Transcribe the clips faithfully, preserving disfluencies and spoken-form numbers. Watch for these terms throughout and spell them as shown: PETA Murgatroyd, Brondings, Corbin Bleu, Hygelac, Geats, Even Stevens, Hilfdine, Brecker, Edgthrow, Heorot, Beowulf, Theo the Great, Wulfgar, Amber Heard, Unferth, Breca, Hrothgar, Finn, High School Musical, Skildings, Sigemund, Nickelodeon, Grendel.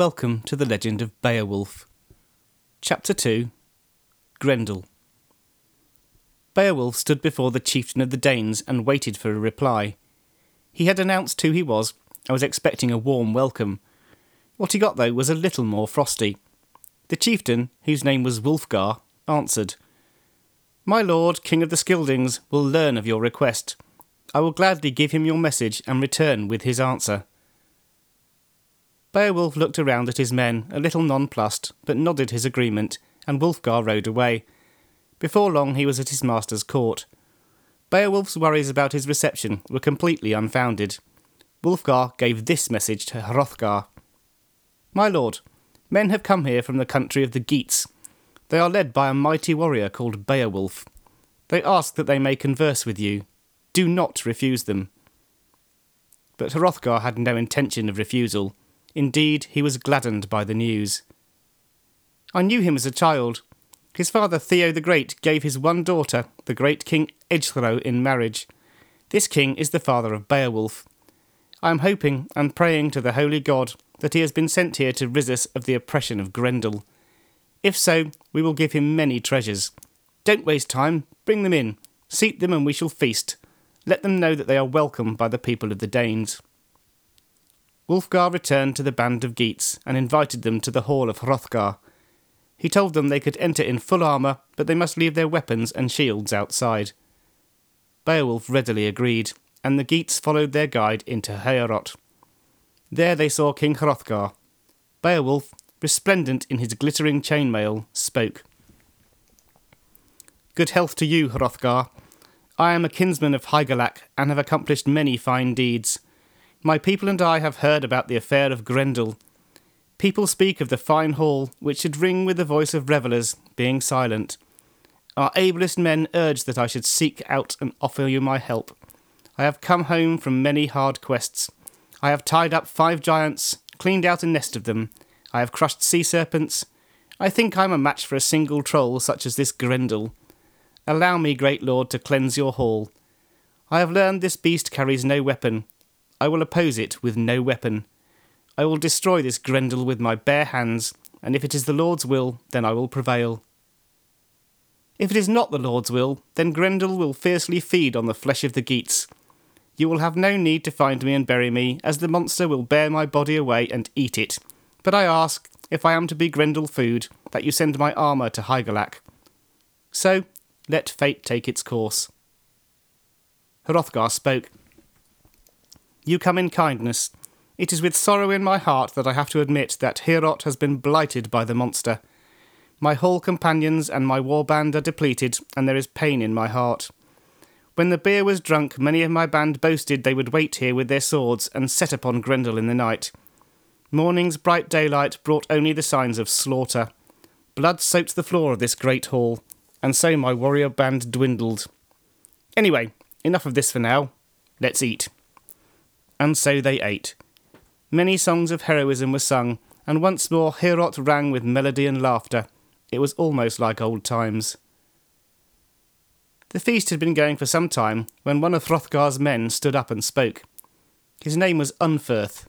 Welcome to the legend of Beowulf. Chapter two. Grendel. Beowulf stood before the chieftain of the Danes and waited for a reply. He had announced who he was and was expecting a warm welcome. What he got, though, was a little more frosty. The chieftain, whose name was Wulfgar, answered, "My lord, king of the Skildings, will learn of your request. I will gladly give him your message and return with his answer." Beowulf looked around at his men, a little nonplussed, but nodded his agreement, and Wulfgar rode away. Before long he was at his master's court. Beowulf's worries about his reception were completely unfounded. Wulfgar gave this message to Hrothgar. "My lord, men have come here from the country of the Geats. They are led by a mighty warrior called Beowulf. They ask that they may converse with you. Do not refuse them." But Hrothgar had no intention of refusal. Indeed, he was gladdened by the news. "I knew him as a child. His father, Theo the Great, gave his one daughter, the great king Edgthrow, in marriage. This king is the father of Beowulf. I am hoping and praying to the holy God that he has been sent here to rid us of the oppression of Grendel. If so, we will give him many treasures. Don't waste time. Bring them in. Seat them and we shall feast. Let them know that they are welcome by the people of the Danes." Wulfgar returned to the band of Geats and invited them to the hall of Hrothgar. He told them they could enter in full armour, but they must leave their weapons and shields outside. Beowulf readily agreed, and the Geats followed their guide into Heorot. There they saw King Hrothgar. Beowulf, resplendent in his glittering chainmail, spoke. "Good health to you, Hrothgar. I am a kinsman of Hygelac and have accomplished many fine deeds. My people and I have heard about the affair of Grendel. People speak of the fine hall, which should ring with the voice of revellers, being silent. Our ablest men urge that I should seek out and offer you my help. I have come home from many hard quests. I have tied up five giants, cleaned out a nest of them. I have crushed sea serpents. I think I am a match for a single troll such as this Grendel. Allow me, great lord, to cleanse your hall. I have learned this beast carries no weapon. I will oppose it with no weapon. I will destroy this Grendel with my bare hands, and if it is the Lord's will, then I will prevail. If it is not the Lord's will, then Grendel will fiercely feed on the flesh of the Geats. You will have no need to find me and bury me, as the monster will bear my body away and eat it. But I ask, if I am to be Grendel food, that you send my armour to Hygelac. So, let fate take its course." Hrothgar spoke. "You come in kindness. It is with sorrow in my heart that I have to admit that Heorot has been blighted by the monster. My hall companions and my warband are depleted, and there is pain in my heart. When the beer was drunk, many of my band boasted they would wait here with their swords and set upon Grendel in the night. Morning's bright daylight brought only the signs of slaughter. Blood soaked the floor of this great hall, and so my warrior band dwindled. Anyway, enough of this for now. Let's eat." And so they ate. Many songs of heroism were sung, and once more Heorot rang with melody and laughter. It was almost like old times. The feast had been going for some time when one of Hrothgar's men stood up and spoke. His name was Unferth.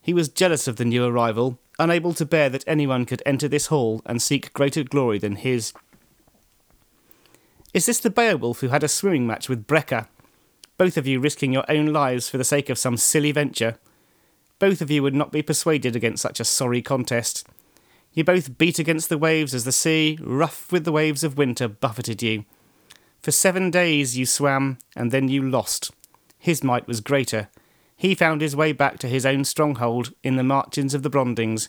He was jealous of the new arrival, unable to bear that anyone could enter this hall and seek greater glory than his. "Is this the Beowulf who had a swimming match with Breca? Both of you risking your own lives for the sake of some silly venture. Both of you would not be persuaded against such a sorry contest. You both beat against the waves as the sea, rough with the waves of winter, buffeted you. For seven days you swam, and then you lost. His might was greater. He found his way back to his own stronghold in the margins of the Brondings.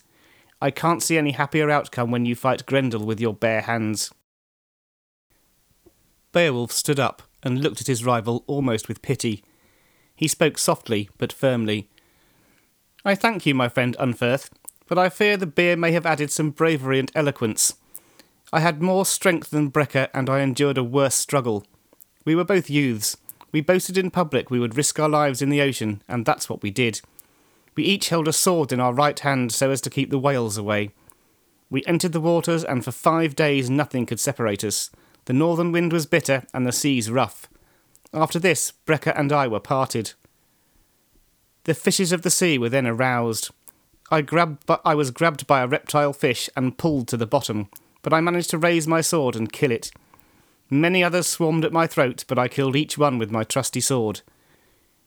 I can't see any happier outcome when you fight Grendel with your bare hands." Beowulf stood up and looked at his rival almost with pity. He spoke softly but firmly. "I thank you, my friend Unferth, but I fear the beer may have added some bravery and eloquence. I had more strength than Brecker, and I endured a worse struggle. We were both youths. We boasted in public we would risk our lives in the ocean, and that's what we did. We each held a sword in our right hand so as to keep the whales away. We entered the waters, and for five days nothing could separate us. The northern wind was bitter and the seas rough. After this, Breca and I were parted. The fishes of the sea were then aroused. I, grabbed, but I was grabbed by a reptile fish and pulled to the bottom, but I managed to raise my sword and kill it. Many others swarmed at my throat, but I killed each one with my trusty sword.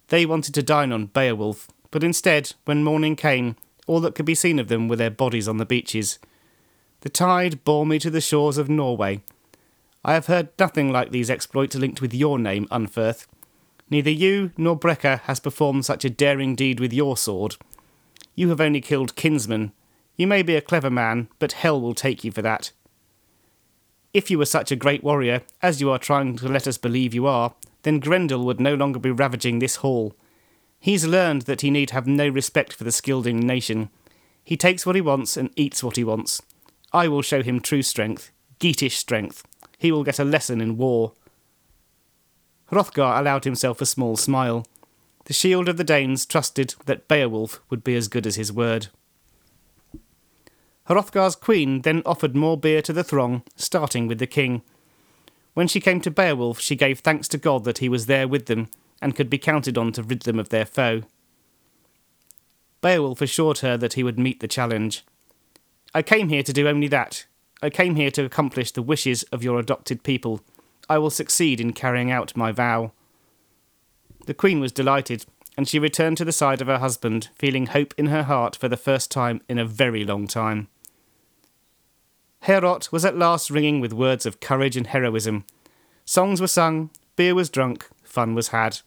They wanted to dine on Beowulf, but instead, when morning came, all that could be seen of them were their bodies on the beaches. The tide bore me to the shores of Norway. I have heard nothing like these exploits linked with your name, Unferth. Neither you nor Breca has performed such a daring deed with your sword. You have only killed kinsmen. You may be a clever man, but hell will take you for that. If you were such a great warrior, as you are trying to let us believe you are, then Grendel would no longer be ravaging this hall. He's learned that he need have no respect for the Skilding nation. He takes what he wants and eats what he wants. I will show him true strength, Geatish strength. He will get a lesson in war. Hrothgar allowed himself a small smile. The shield of the Danes trusted that Beowulf would be as good as his word. Hrothgar's queen then offered more beer to the throng, starting with the king. When she came to Beowulf, she gave thanks to God that he was there with them, and could be counted on to rid them of their foe. Beowulf assured her that he would meet the challenge. I came here to do only that. I came here to accomplish the wishes of your adopted people. I will succeed in carrying out my vow. The queen was delighted, and she returned to the side of her husband, feeling hope in her heart for the first time in a very long time. Heorot was at last ringing with words of courage and heroism. Songs were sung, beer was drunk, fun was had.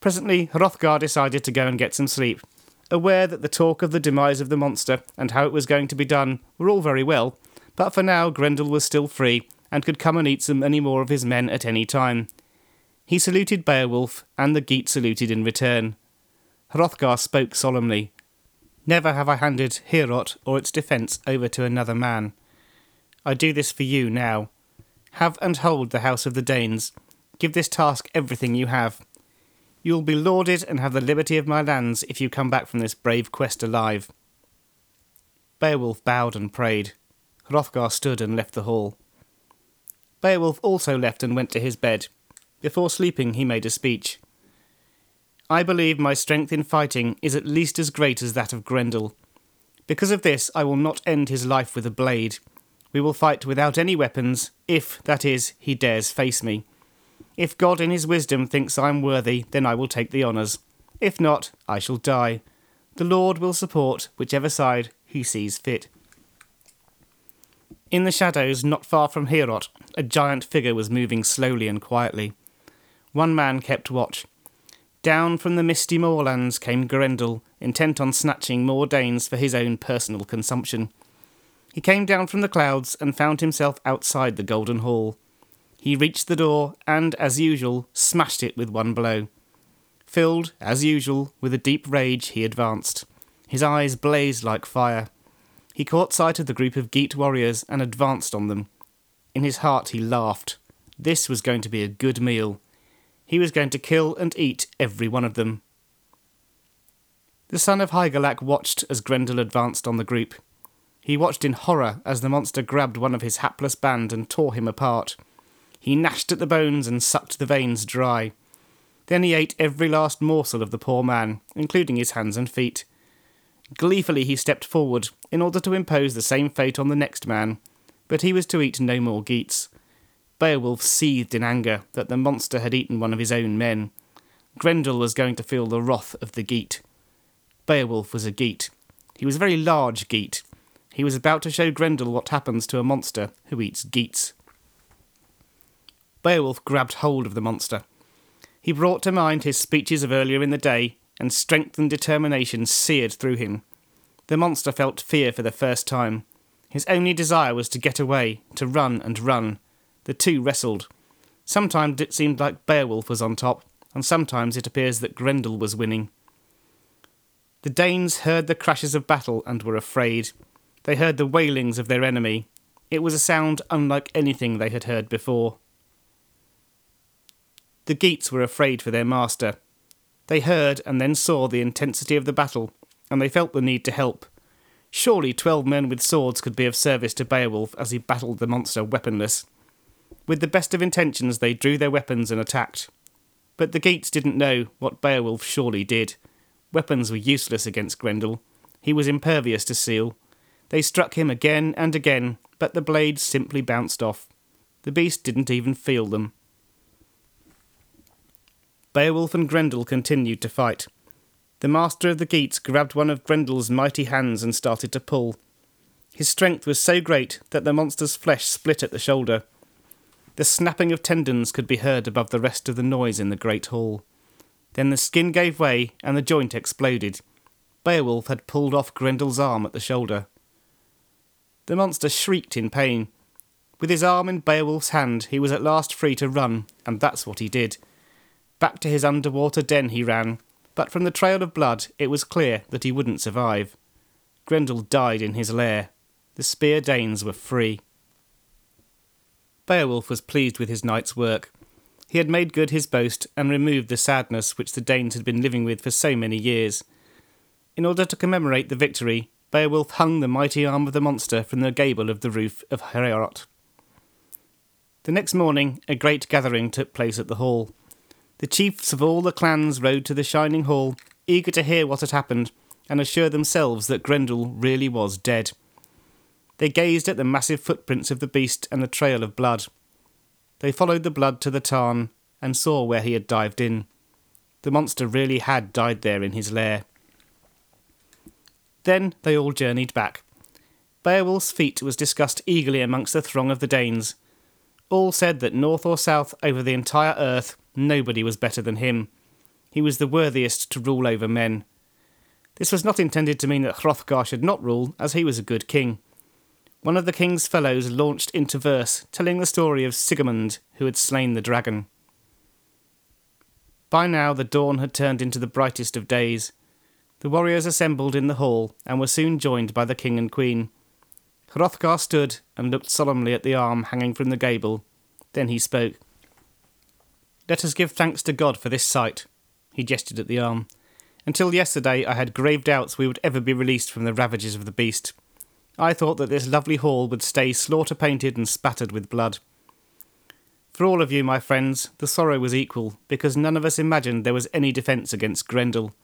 Presently, Hrothgar decided to go and get some sleep, aware that the talk of the demise of the monster and how it was going to be done were all very well, but for now Grendel was still free and could come and eat some any more of his men at any time. He saluted Beowulf, and the Geats saluted in return. Hrothgar spoke solemnly. Never have I handed Heorot or its defence over to another man. I do this for you now. Have and hold the house of the Danes. Give this task everything you have. You will be lauded and have the liberty of my lands if you come back from this brave quest alive. Beowulf bowed and prayed. Hrothgar stood and left the hall. Beowulf also left and went to his bed. Before sleeping, he made a speech. I believe my strength in fighting is at least as great as that of Grendel. Because of this, I will not end his life with a blade. We will fight without any weapons, if, that is, he dares face me. If God in his wisdom thinks I am worthy, then I will take the honours. If not, I shall die. The Lord will support whichever side he sees fit. In the shadows, not far from Heorot, a giant figure was moving slowly and quietly. One man kept watch. Down from the misty moorlands came Grendel, intent on snatching more Danes for his own personal consumption. He came down from the clouds and found himself outside the Golden Hall. He reached the door and, as usual, smashed it with one blow. Filled, as usual, with a deep rage, he advanced. His eyes blazed like fire. He caught sight of the group of Geat warriors and advanced on them. In his heart he laughed. This was going to be a good meal. He was going to kill and eat every one of them. The son of Hygelac watched as Grendel advanced on the group. He watched in horror as the monster grabbed one of his hapless band and tore him apart. He gnashed at the bones and sucked the veins dry. Then he ate every last morsel of the poor man, including his hands and feet. Gleefully he stepped forward, in order to impose the same fate on the next man, but he was to eat no more Geats. Beowulf seethed in anger that the monster had eaten one of his own men. Grendel was going to feel the wrath of the Geat. Beowulf was a Geat. He was a very large Geat. He was about to show Grendel what happens to a monster who eats Geats. Beowulf grabbed hold of the monster. He brought to mind his speeches of earlier in the day, and strength and determination seared through him. The monster felt fear for the first time. His only desire was to get away, to run and run. The two wrestled. Sometimes it seemed like Beowulf was on top, and sometimes it appears that Grendel was winning. The Danes heard the crashes of battle and were afraid. They heard the wailings of their enemy. It was a sound unlike anything they had heard before. The Geats were afraid for their master. They heard and then saw the intensity of the battle, and they felt the need to help. Surely twelve men with swords could be of service to Beowulf as he battled the monster weaponless. With the best of intentions they drew their weapons and attacked. But the Geats didn't know what Beowulf surely did. Weapons were useless against Grendel. He was impervious to steel. They struck him again and again, but the blades simply bounced off. The beast didn't even feel them. Beowulf and Grendel continued to fight. The master of the Geats grabbed one of Grendel's mighty hands and started to pull. His strength was so great that the monster's flesh split at the shoulder. The snapping of tendons could be heard above the rest of the noise in the great hall. Then the skin gave way and the joint exploded. Beowulf had pulled off Grendel's arm at the shoulder. The monster shrieked in pain. With his arm in Beowulf's hand, he was at last free to run, and that's what he did. Back to his underwater den he ran, but from the trail of blood it was clear that he wouldn't survive. Grendel died in his lair. The Spear Danes were free. Beowulf was pleased with his night's work. He had made good his boast and removed the sadness which the Danes had been living with for so many years. In order to commemorate the victory, Beowulf hung the mighty arm of the monster from the gable of the roof of Heorot. The next morning a great gathering took place at the hall. The chiefs of all the clans rode to the shining hall, eager to hear what had happened, and assure themselves that Grendel really was dead. They gazed at the massive footprints of the beast and the trail of blood. They followed the blood to the tarn, and saw where he had dived in. The monster really had died there in his lair. Then they all journeyed back. Beowulf's feat was discussed eagerly amongst the throng of the Danes. All said that north or south over the entire earth, nobody was better than him. He was the worthiest to rule over men. This was not intended to mean that Hrothgar should not rule, as he was a good king. One of the king's fellows launched into verse, telling the story of Sigemund, who had slain the dragon. By now the dawn had turned into the brightest of days. The warriors assembled in the hall, and were soon joined by the king and queen. Hrothgar stood and looked solemnly at the arm hanging from the gable. Then he spoke. "Let us give thanks to God for this sight." He gestured at the arm. "Until yesterday I had grave doubts we would ever be released from the ravages of the beast. I thought that this lovely hall would stay slaughter-painted and spattered with blood. For all of you, my friends, the sorrow was equal, because none of us imagined there was any defence against Grendel.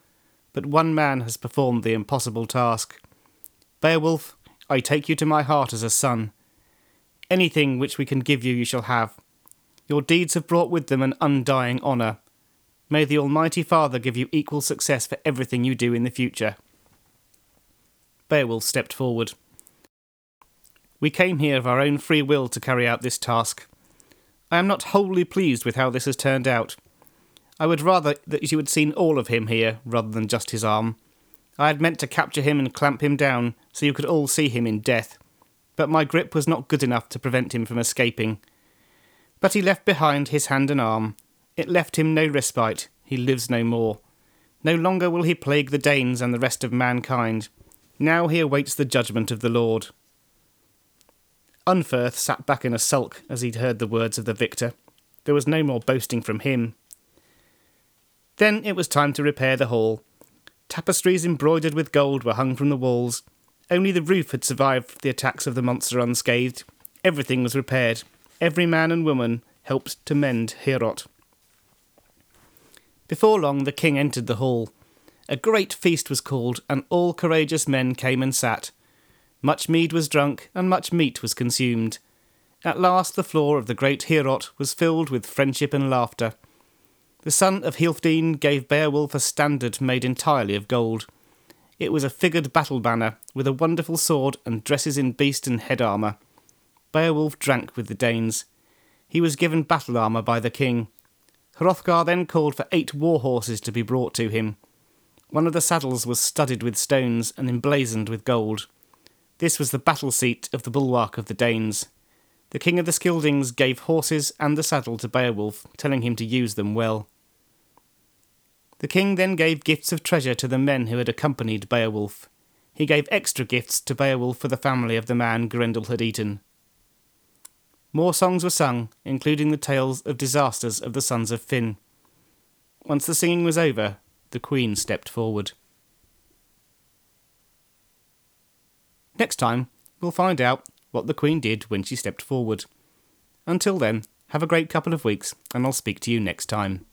But one man has performed the impossible task. Beowulf, I take you to my heart as a son. Anything which we can give you, you shall have. Your deeds have brought with them an undying honour. May the Almighty Father give you equal success for everything you do in the future." Beowulf stepped forward. "We came here of our own free will to carry out this task. I am not wholly pleased with how this has turned out. I would rather that you had seen all of him here, rather than just his arm. I had meant to capture him and clamp him down, so you could all see him in death, but my grip was not good enough to prevent him from escaping. But he left behind his hand and arm. It left him no respite. He lives no more. No longer will he plague the Danes and the rest of mankind. Now he awaits the judgment of the Lord." Unferth sat back in a sulk as he'd heard the words of the victor. There was no more boasting from him. Then it was time to repair the hall. Tapestries embroidered with gold were hung from the walls. Only the roof had survived the attacks of the monster unscathed. Everything was repaired. Every man and woman helped to mend Heorot. Before long the king entered the hall. A great feast was called, and all courageous men came and sat. Much mead was drunk, and much meat was consumed. At last the floor of the great Heorot was filled with friendship and laughter. The son of Hilfdine gave Beowulf a standard made entirely of gold. It was a figured battle banner, with a wonderful sword and dresses in beast and head armour. Beowulf drank with the Danes. He was given battle armour by the king. Hrothgar then called for eight war horses to be brought to him. One of the saddles was studded with stones and emblazoned with gold. This was the battle seat of the bulwark of the Danes. The king of the Skildings gave horses and the saddle to Beowulf, telling him to use them well. The king then gave gifts of treasure to the men who had accompanied Beowulf. He gave extra gifts to Beowulf for the family of the man Grendel had eaten. More songs were sung, including the tales of disasters of the sons of Finn. Once the singing was over, the queen stepped forward. Next time, we'll find out what the queen did when she stepped forward. Until then, have a great couple of weeks, and I'll speak to you next time.